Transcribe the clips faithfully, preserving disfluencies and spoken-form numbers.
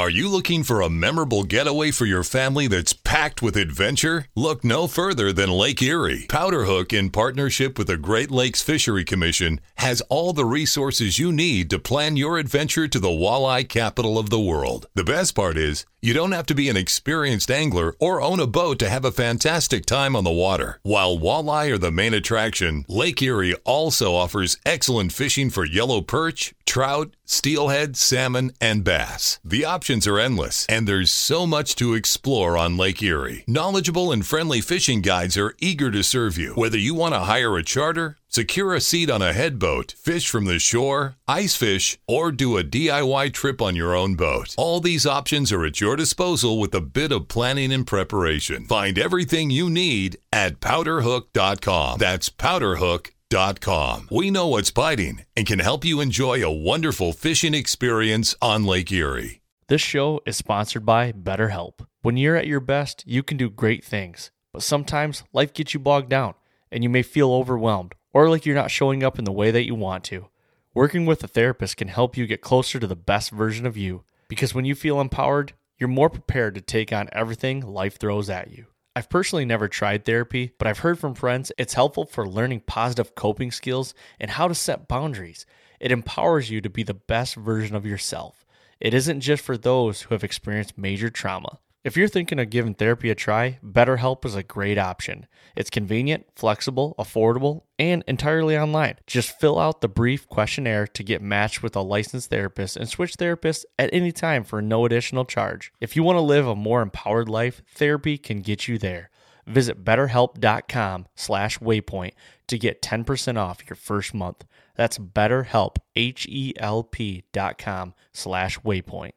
Are you looking for a memorable getaway for your family that's packed with adventure? Look no further than Lake Erie. Powderhook, in partnership with the Great Lakes Fishery Commission, has all the resources you need to plan your adventure to the walleye capital of the world. The best part is, you don't have to be an experienced angler or own a boat to have a fantastic time on the water. While walleye are the main attraction, Lake Erie also offers excellent fishing for yellow perch, trout, steelhead, salmon, and bass. The options are endless, and there's so much to explore on Lake Erie. Knowledgeable and friendly fishing guides are eager to serve you. Whether you want to hire a charter, secure a seat on a head boat, fish from the shore, ice fish, or do a D I Y trip on your own boat. All these options are at your disposal with a bit of planning and preparation. Find everything you need at powderhook dot com. That's powderhook dot com. We know what's biting and can help you enjoy a wonderful fishing experience on Lake Erie. This show is sponsored by BetterHelp. When you're at your best, you can do great things, but sometimes life gets you bogged down and you may feel overwhelmed or like you're not showing up in the way that you want to. Working with a therapist can help you get closer to the best version of you, because when you feel empowered, you're more prepared to take on everything life throws at you. I've personally never tried therapy, but I've heard from friends it's helpful for learning positive coping skills and how to set boundaries. It empowers you to be the best version of yourself. It isn't just for those who have experienced major trauma. If you're thinking of giving therapy a try, BetterHelp is a great option. It's convenient, flexible, affordable, and entirely online. Just fill out the brief questionnaire to get matched with a licensed therapist and switch therapists at any time for no additional charge. If you want to live a more empowered life, therapy can get you there. Visit betterhelp.com slash waypoint to get ten percent off your first month. That's betterhelp, H-E-L-P dot com slash waypoint.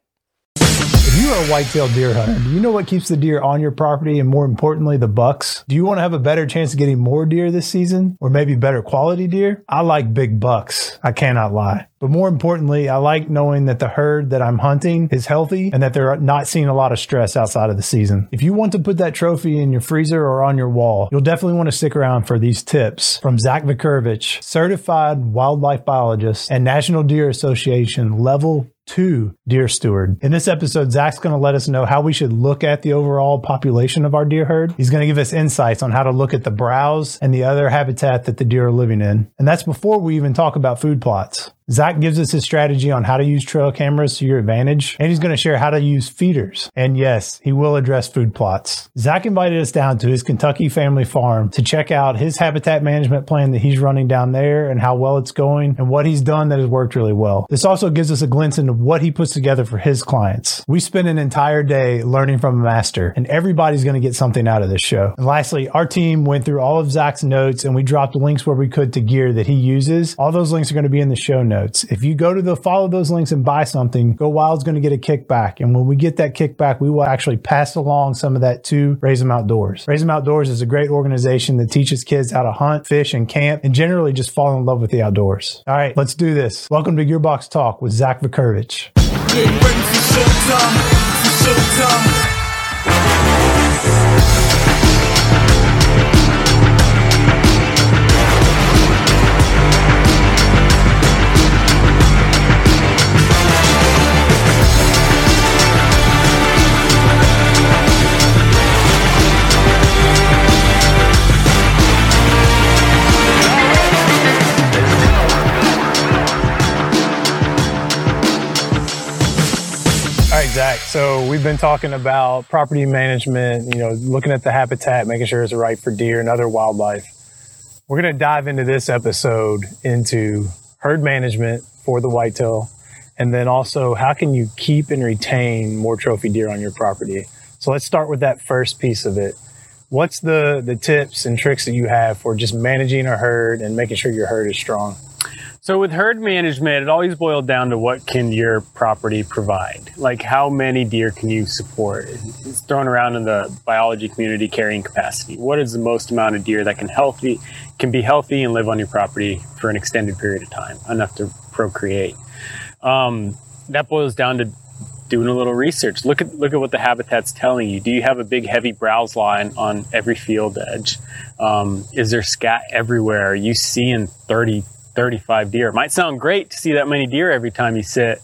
If you are a white-tailed deer hunter, do you know what keeps the deer on your property and, more importantly, the bucks? Do you want to have a better chance of getting more deer this season, or maybe better quality deer? I like big bucks. I cannot lie. But more importantly, I like knowing that the herd that I'm hunting is healthy and that they're not seeing a lot of stress outside of the season. If you want to put that trophy in your freezer or on your wall, you'll definitely want to stick around for these tips from Zack Vucurevich, certified wildlife biologist and National Deer Association level two deer steward. In this episode, Zach's going to let us know how we should look at the overall population of our deer herd. He's going to give us insights on how to look at the browse and the other habitat that the deer are living in. And that's before we even talk about food plots. Zach gives us his strategy on how to use trail cameras to your advantage, and he's going to share how to use feeders. And yes, he will address food plots. Zach invited us down to his Kentucky family farm to check out his habitat management plan that he's running down there and how well it's going and what he's done that has worked really well. This also gives us a glimpse into what he puts together for his clients. We spent an entire day learning from a master, and everybody's going to get something out of this show. And lastly, our team went through all of Zach's notes, and we dropped links where we could to gear that he uses. All those links are going to be in the show notes. Notes. If you go to the follow those links and buy something, Go Wild's going to get a kickback. And when we get that kickback, we will actually pass along some of that to Raise Them Outdoors. Raise Them Outdoors is a great organization that teaches kids how to hunt, fish, and camp, and generally just fall in love with the outdoors. All right, let's do this. Welcome to Gearbox Talk with Zack Vucurevich. Get ready for showtime, for showtime. Zach, so we've been talking about property management, you know, looking at the habitat, making sure it's right for deer and other wildlife. We're going to dive into this episode into herd management for the whitetail, and then also how can you keep and retain more trophy deer on your property. So let's start with that first piece of it. What's the, the tips and tricks that you have for just managing a herd and making sure your herd is strong? So with herd management, it always boiled down to what can your property provide? Like, how many deer can you support? It's thrown around in the biology community, carrying capacity. What is the most amount of deer that can healthy, can be healthy and live on your property for an extended period of time, enough to procreate? Um, that boils down to doing a little research. Look at look at what the habitat's telling you. Do you have a big, heavy browse line on every field edge? Um, is there scat everywhere? Are you seeing thirty thirty-five deer? It might sound great to see that many deer every time you sit,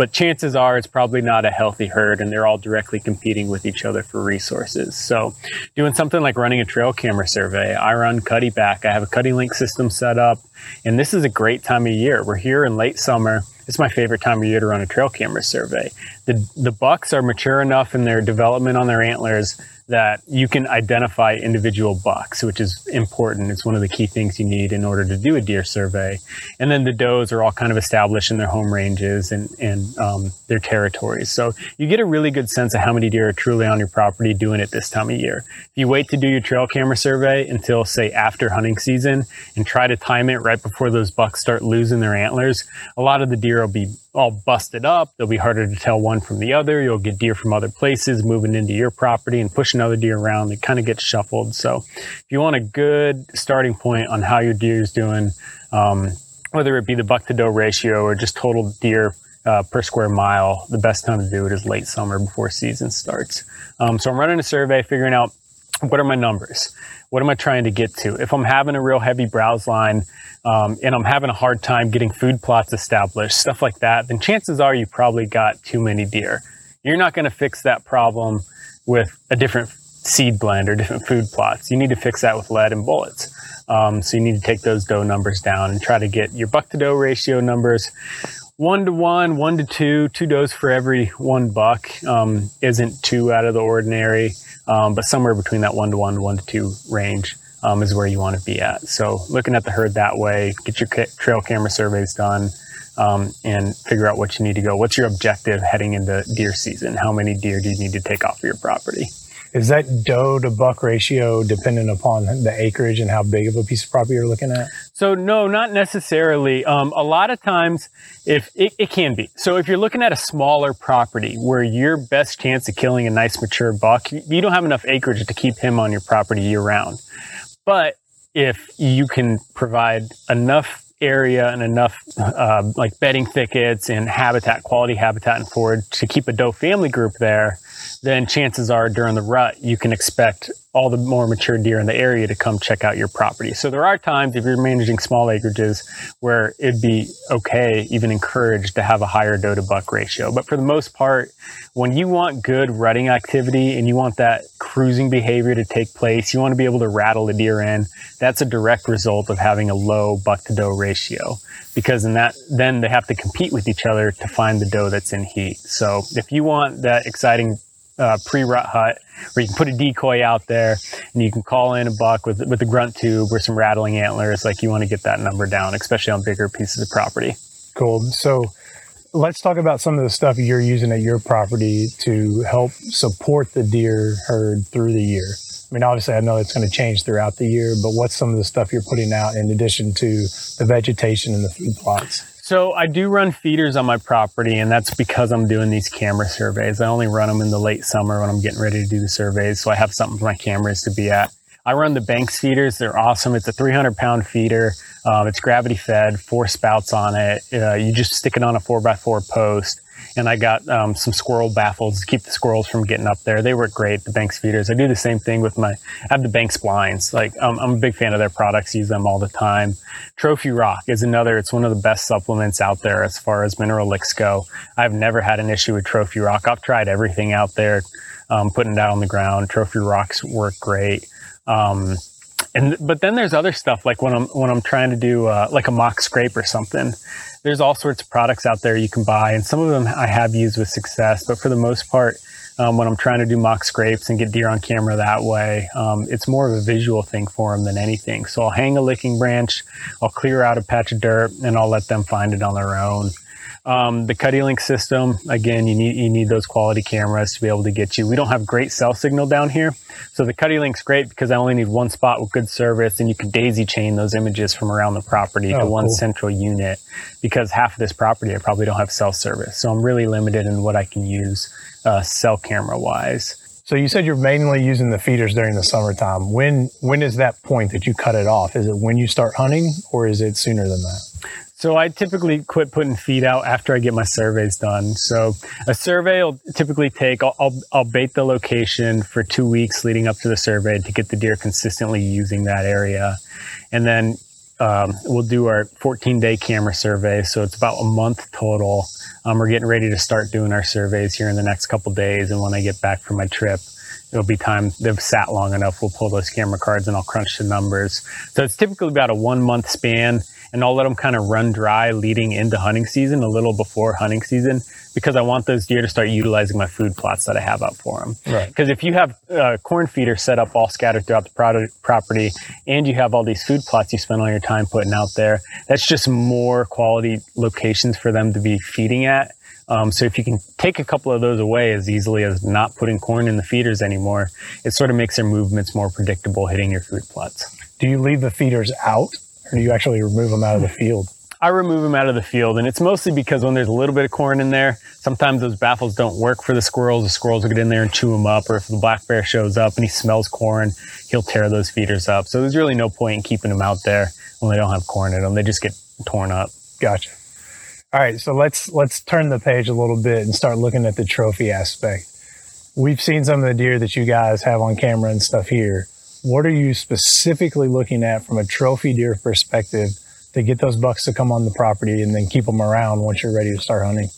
but chances are it's probably not a healthy herd and they're all directly competing with each other for resources. So doing something like running a trail camera survey, I run Cuddeback. I have a CuddeLink system set up, and this is a great time of year. We're here in late summer. It's my favorite time of year to run a trail camera survey. The the bucks are mature enough in their development on their antlers that you can identify individual bucks, which is important. It's one of the key things you need in order to do a deer survey. And then the does are all kind of established in their home ranges and, and um, their territories. So you get a really good sense of how many deer are truly on your property doing it this time of year. If you wait to do your trail camera survey until, say, after hunting season and try to time it right before those bucks start losing their antlers, a lot of the deer will be all busted up. They'll be harder to tell one from the other. You'll get deer from other places moving into your property and pushing other deer around. They kind of get shuffled. So if you want a good starting point on how your deer is doing, um, whether it be the buck to doe ratio or just total deer uh, per square mile, the best time to do it is late summer before season starts. Um, so I'm running a survey, figuring out what are my numbers? What am I trying to get to? If I'm having a real heavy browse line, um, and I'm having a hard time getting food plots established, stuff like that, then chances are you probably got too many deer. You're not going to fix that problem with a different seed blend or different food plots. You need to fix that with lead and bullets. Um, so you need to take those doe numbers down and try to get your buck to doe ratio numbers. One to one, one to two, two does for every one buck um, isn't too out of the ordinary, um, but somewhere between that one to one, one to two range um, is where you want to be at. So looking at the herd that way, get your ca- trail camera surveys done um, and figure out what you need to go. What's your objective heading into deer season? How many deer do you need to take off of your property? Is that doe to buck ratio dependent upon the acreage and how big of a piece of property you're looking at? So no, not necessarily. Um, a lot of times if it, it can be. So if you're looking at a smaller property where your best chance of killing a nice mature buck, you don't have enough acreage to keep him on your property year round. But if you can provide enough area and enough uh, like bedding thickets and habitat, quality habitat and forage to keep a doe family group there, then chances are during the rut, you can expect all the more mature deer in the area to come check out your property. So there are times if you're managing small acreages where it'd be okay, even encouraged to have a higher doe to buck ratio. But for the most part, when you want good rutting activity and you want that cruising behavior to take place, you want to be able to rattle the deer in. That's a direct result of having a low buck to doe ratio, because in that, then they have to compete with each other to find the doe that's in heat. So if you want that exciting Uh, pre-rut hut where you can put a decoy out there and you can call in a buck with with a grunt tube or some rattling antlers, like you want to get that number down, especially on bigger pieces of property. Cool. So let's talk about some of the stuff you're using at your property to help support the deer herd through the year. I mean, obviously I know it's going to change throughout the year, but what's some of the stuff you're putting out in addition to the vegetation and the food plots? So I do run feeders on my property, and that's because I'm doing these camera surveys. I only run them in the late summer when I'm getting ready to do the surveys, so I have something for my cameras to be at. I run the Banks feeders. They're awesome. It's a three hundred pound feeder. Um, it's gravity fed, four spouts on it. Uh, you just stick it on a four by four post. And I got um, some squirrel baffles to keep the squirrels from getting up there. They work great, the Banks feeders. I do the same thing with my, I have the Banks blinds. Like um, I'm a big fan of their products, use them all the time. Trophy Rock is another, it's one of the best supplements out there as far as mineral licks go. I've never had an issue with Trophy Rock. I've tried everything out there, um, putting it out on the ground. Trophy Rocks work great. Um, And, but then there's other stuff, like when I'm, when I'm trying to do, uh, like a mock scrape or something, there's all sorts of products out there you can buy. And some of them I have used with success, but for the most part, um, when I'm trying to do mock scrapes and get deer on camera that way, um, it's more of a visual thing for them than anything. So I'll hang a licking branch, I'll clear out a patch of dirt, and I'll let them find it on their own. Um, the CuddeLink system, again, you need, you need those quality cameras to be able to get you. We don't have great cell signal down here. So the CuddeLink's great because I only need one spot with good service, and you can daisy chain those images from around the property oh, to one cool. central unit, because half of this property, I probably don't have cell service. So I'm really limited in what I can use, uh, cell camera wise. So you said you're mainly using the feeders during the summertime. When, when is that point that you cut it off? Is it when you start hunting, or is it sooner than that? So I typically quit putting feed out after I get my surveys done. So a survey will typically take, I'll, I'll, I'll bait the location for two weeks leading up to the survey to get the deer consistently using that area. And then um, we'll do our fourteen day camera survey. So it's about a month total Um, we're getting ready to start doing our surveys here in the next couple days. And when I get back from my trip, it'll be time. They've sat long enough. We'll pull those camera cards and I'll crunch the numbers. So it's typically about a one month span, and I'll let them kind of run dry leading into hunting season, a little before hunting season, because I want those deer to start utilizing my food plots that I have up for them. Right. Because if you have uh, corn feeders set up all scattered throughout the product, property, and you have all these food plots you spend all your time putting out there, that's just more quality locations for them to be feeding at. Um, so if you can take a couple of those away as easily as not putting corn in the feeders anymore, it sort of makes their movements more predictable hitting your food plots. Do you leave the feeders out, or do you actually remove them out of the field? I remove them out of the field, and it's mostly because when there's a little bit of corn in there, sometimes those baffles don't work for the squirrels. The squirrels will get in there and chew them up, or if the black bear shows up and he smells corn, he'll tear those feeders up. So there's really no point in keeping them out there when they don't have corn in them. They just get torn up. Gotcha. All right, so let's let's turn the page a little bit and start looking at the trophy aspect. We've seen some of the deer that you guys have on camera and stuff here. What are you specifically looking at from a trophy deer perspective to get those bucks to come on the property and then keep them around once you're ready to start hunting?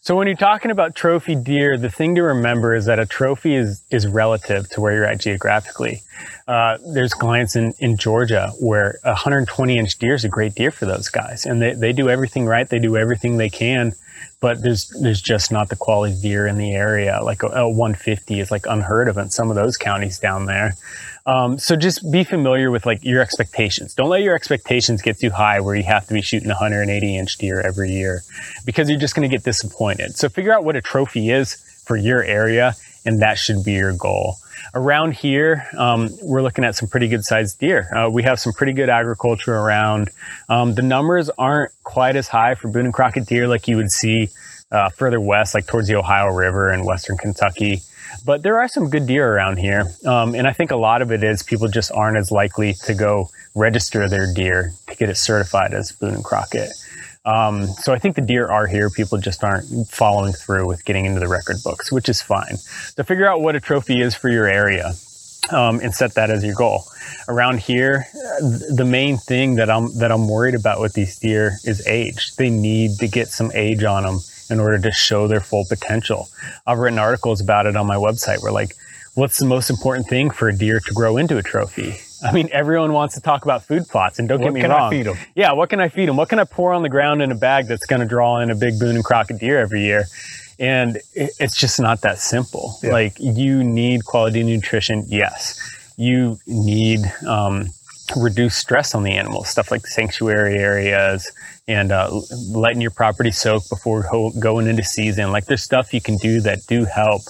So when you're talking about trophy deer, the thing to remember is that a trophy is is relative to where you're at geographically. Uh, there's clients in, in Georgia where a one hundred twenty inch deer is a great deer for those guys. And they, they do everything right. They do everything they can. But there's there's just not the quality deer in the area. Like a, a one fifty is like unheard of in some of those counties down there. Um, so just be familiar with like your expectations. Don't let your expectations get too high where you have to be shooting a one hundred eighty inch deer every year, because you're just going to get disappointed. So figure out what a trophy is for your area, and that should be your goal. Around here, um, we're looking at some pretty good sized deer. Uh, we have some pretty good agriculture around. Um, the numbers aren't quite as high for Boone and Crockett deer like you would see uh, further west, like towards the Ohio River and western Kentucky. But there are some good deer around here. Um, and I think a lot of it is people just aren't as likely to go register their deer to get it certified as Boone and Crockett. Um, so I think the deer are here. People just aren't following through with getting into the record books, which is fine. So figure out what a trophy is for your area, um, and set that as your goal. Around here, the main thing that I'm, that I'm worried about with these deer is age. They need to get some age on them in order to show their full potential. I've written articles about it on my website where like, what's the most important thing for a deer to grow into a trophy? I mean, everyone wants to talk about food plots, and don't get me wrong. What can I feed them? Yeah, what can I feed them? What can I pour on the ground in a bag that's going to draw in a big Boone and Crockett deer every year? And it's just not that simple. Yeah. Like, you need quality nutrition, yes. You need um, reduced stress on the animals, stuff like sanctuary areas and uh, letting your property soak before ho- going into season. Like, there's stuff you can do that do help.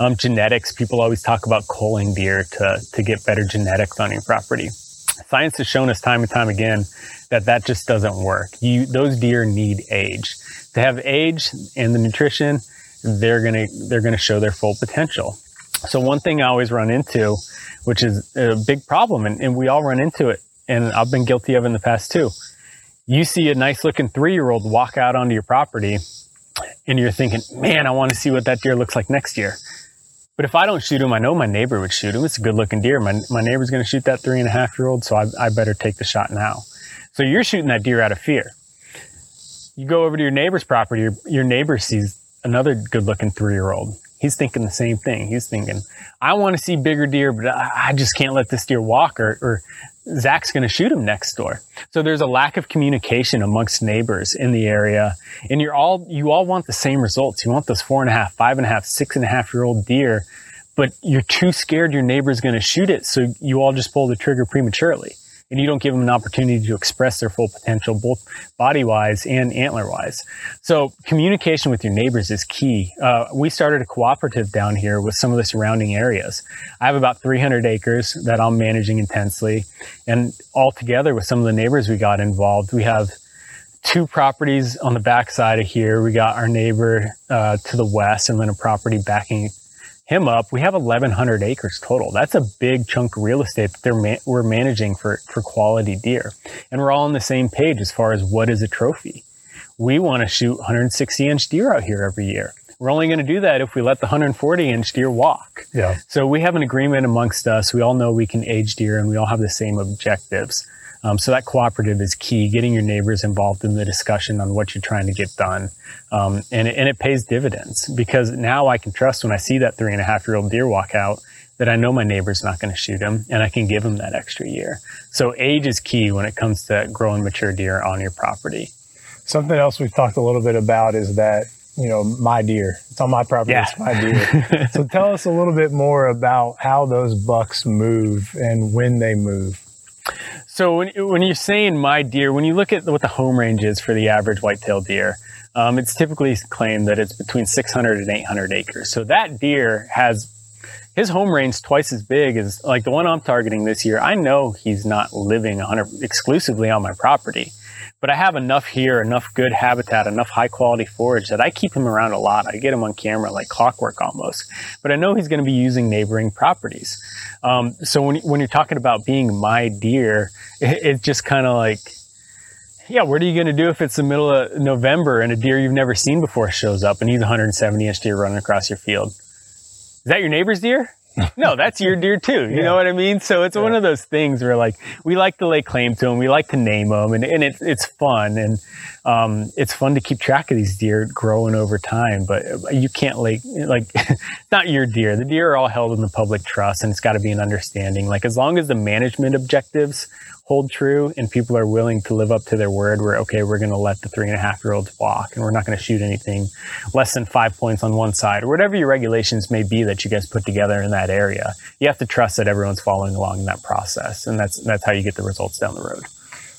Um, genetics, people always talk about culling deer to, to get better genetics on your property. Science has shown us time and time again that that just doesn't work. You, those deer need age. To have age and the nutrition, they're gonna they're gonna show their full potential. So one thing I always run into, which is a big problem, and, and we all run into it, and I've been guilty of in the past too. You see a nice looking three-year-old walk out onto your property and you're thinking, man, I want to see what that deer looks like next year. But if I don't shoot him, I know my neighbor would shoot him. It's a good looking deer. My, my neighbor's going to shoot that three and a half year old. So I, I better take the shot now. So you're shooting that deer out of fear. You go over to your neighbor's property. Your, your neighbor sees another good looking three-year-old. He's thinking the same thing. He's thinking, I want to see bigger deer, but I just can't let this deer walk, or, or Zach's going to shoot him next door. So there's a lack of communication amongst neighbors in the area. And you're all, you all want the same results. You want those four and a half, five and a half, six and a half year old deer, but you're too scared your neighbor's going to shoot it. So you all just pull the trigger prematurely, and you don't give them an opportunity to express their full potential, both body-wise and antler-wise. So communication with your neighbors is key. Uh, we started a cooperative down here with some of the surrounding areas. I have about three hundred acres that I'm managing intensely. And all together with some of the neighbors we got involved, we have two properties on the backside of here. We got our neighbor uh, to the west, and then a property backing him up. We have eleven hundred acres total. That's a big chunk of real estate that they're man- we're managing for, for quality deer. And we're all on the same page as far as what is a trophy. We want to shoot one hundred sixty inch deer out here every year. We're only going to do that if we let the one hundred forty inch deer walk. Yeah. So we have an agreement amongst us. We all know we can age deer, and we all have the same objectives. Um, so that cooperative is key, getting your neighbors involved in the discussion on what you're trying to get done. Um, and, it, and it pays dividends, because now I can trust when I see that three and a half year old deer walk out that I know my neighbor's not going to shoot him, and I can give him that extra year. So age is key when it comes to growing mature deer on your property. Something else we've talked a little bit about is that, you know, my deer. It's on my property. Yeah. It's my deer. So tell us a little bit more about how those bucks move and when they move. So when, when you're saying my deer, when you look at what the home range is for the average white-tailed deer, um, it's typically claimed that it's between six hundred and eight hundred acres. So that deer has his home range twice as big as, like, the one I'm targeting this year. I know he's not living one hundred exclusively on my property, but I have enough here, enough good habitat, enough high quality forage that I keep him around a lot. I get him on camera like clockwork almost, but I know he's going to be using neighboring properties. Um, so when, when you're talking about being my deer, it, it's just kind of like, yeah, what are you going to do if it's the middle of November and a deer you've never seen before shows up and he's a one hundred seventy inch deer running across your field? Is that your neighbor's deer? No, that's your deer too. You yeah. know what I mean? So it's yeah. one of those things where, like, we like to lay claim to them. We like to name them, and, and it, it's fun. And um, it's fun to keep track of these deer growing over time, but you can't lay, like, not your deer. The deer are all held in the public trust, and it's got to be an understanding. Like, as long as the management objectives hold true and people are willing to live up to their word, we're okay, we're going to let the three and a half year olds walk, and we're not going to shoot anything less than five points on one side, or whatever your regulations may be that you guys put together in that area. You have to trust that everyone's following along in that process, and that's that's how you get the results down the road.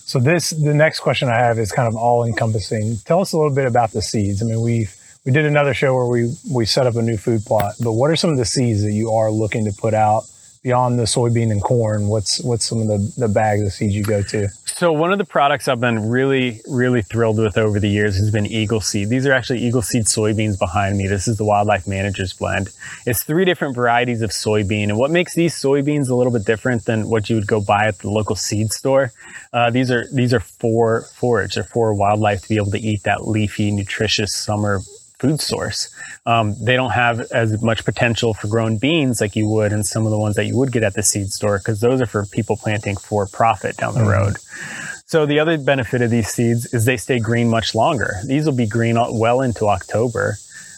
So this, the next question I have is kind of all encompassing. Tell us a little bit about the seeds. I mean, we we did another show where we we set up a new food plot, but what are some of the seeds that you are looking to put out? Beyond the soybean and corn, what's what's some of the, the bags of seeds you go to? So one of the products I've been really, really thrilled with over the years has been Eagle Seed. These are actually Eagle Seed soybeans behind me. This is the Wildlife Manager's Blend. It's three different varieties of soybean. And what makes these soybeans a little bit different than what you would go buy at the local seed store, uh, these are these are for forage. They're for wildlife to be able to eat that leafy, nutritious summer food source. Um, they don't have as much potential for grown beans like you would in some of the ones that you would get at the seed store, because those are for people planting for profit down the mm-hmm. road. So the other benefit of these seeds is they stay green much longer. These will be green well into October,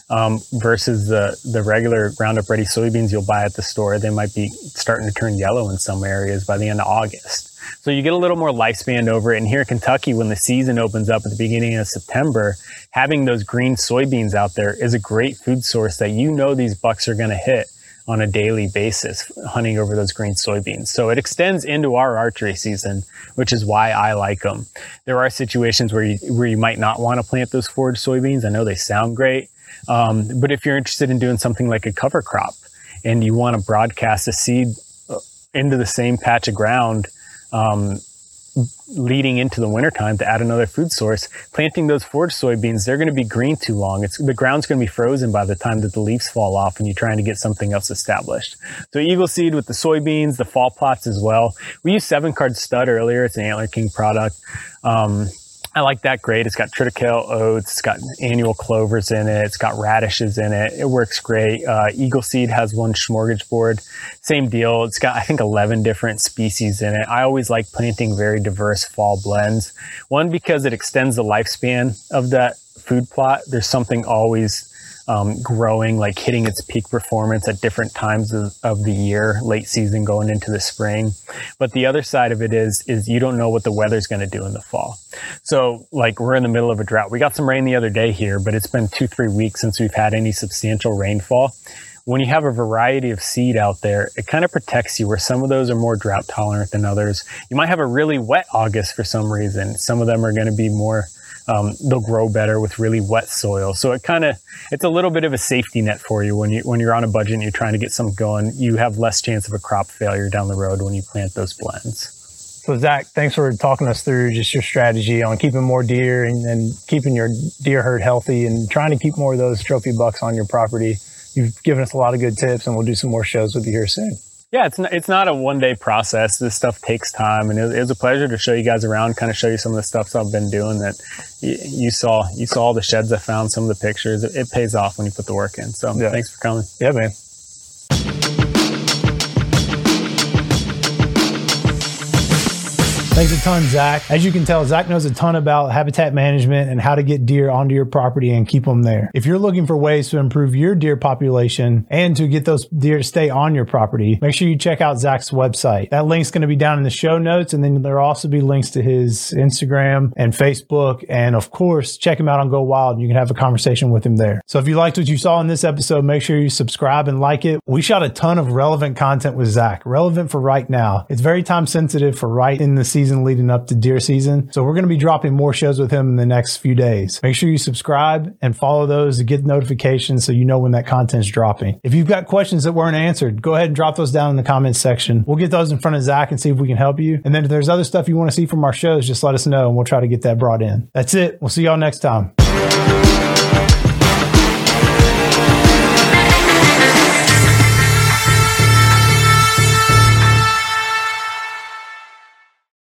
um, versus the, the regular Roundup Ready soybeans you'll buy at the store. They might be starting to turn yellow in some areas by the end of August. So you get a little more lifespan over it. And here in Kentucky, when the season opens up at the beginning of September, having those green soybeans out there is a great food source that, you know, these bucks are going to hit on a daily basis hunting over those green soybeans. So it extends into our archery season, which is why I like them. There are situations where you, where you might not want to plant those forage soybeans. I know they sound great. Um, but if you're interested in doing something like a cover crop and you want to broadcast a seed into the same patch of ground, um, leading into the wintertime to add another food source, planting those forage soybeans, they're going to be green too long. It's, the ground's going to be frozen by the time that the leaves fall off and you're trying to get something else established. So Eagle Seed with the soybeans, the fall plots as well. We used Seven Card Stud earlier. It's an Antler King product. Um, I like that grade. It's got triticale oats, it's got annual clovers in it, it's got radishes in it. It works great. Uh, Eagle Seed has one smorgasbord. Same deal. It's got, I think, eleven different species in it. I always like planting very diverse fall blends. One, because it extends the lifespan of that food plot. There's something always um, growing, like hitting its peak performance at different times of, of the year, late season going into the spring. But the other side of it is, is you don't know what the weather's going to do in the fall. So, like, we're in the middle of a drought. We got some rain the other day here, but it's been two, three weeks since we've had any substantial rainfall. When you have a variety of seed out there, it kind of protects you, where some of those are more drought tolerant than others. You might have a really wet August for some reason. Some of them are going to be more, um, they'll grow better with really wet soil. So it kind of, it's a little bit of a safety net for you when you, when you're on a budget and you're trying to get something going. You have less chance of a crop failure down the road when you plant those blends. So Zach, thanks for talking us through just your strategy on keeping more deer and, and keeping your deer herd healthy and trying to keep more of those trophy bucks on your property. You've given us a lot of good tips, and we'll do some more shows with you here soon. Yeah, it's not, it's not a one-day process. This stuff takes time, and it, it was a pleasure to show you guys around, kind of show you some of the stuff I've been doing that you, you saw. You saw all the sheds I found, some of the pictures. It, it pays off when you put the work in. So yeah. Thanks for coming. Yeah, man. Thanks a ton, Zach. As you can tell, Zach knows a ton about habitat management and how to get deer onto your property and keep them there. If you're looking for ways to improve your deer population and to get those deer to stay on your property, make sure you check out Zach's website. That link's going to be down in the show notes, and then there'll also be links to his Instagram and Facebook. And of course, check him out on Go Wild, and you can have a conversation with him there. So if you liked what you saw in this episode, make sure you subscribe and like it. We shot a ton of relevant content with Zach, relevant for right now. It's very time sensitive for right in the season leading up to deer season. So we're going to be dropping more shows with him in the next few days. Make sure you subscribe and follow those to get notifications so you know when that content's dropping. If you've got questions that weren't answered, go ahead and drop those down in the comments section. We'll get those in front of Zach and see if we can help you. And then if there's other stuff you want to see from our shows, just let us know and we'll try to get that brought in. That's it. We'll see y'all next time.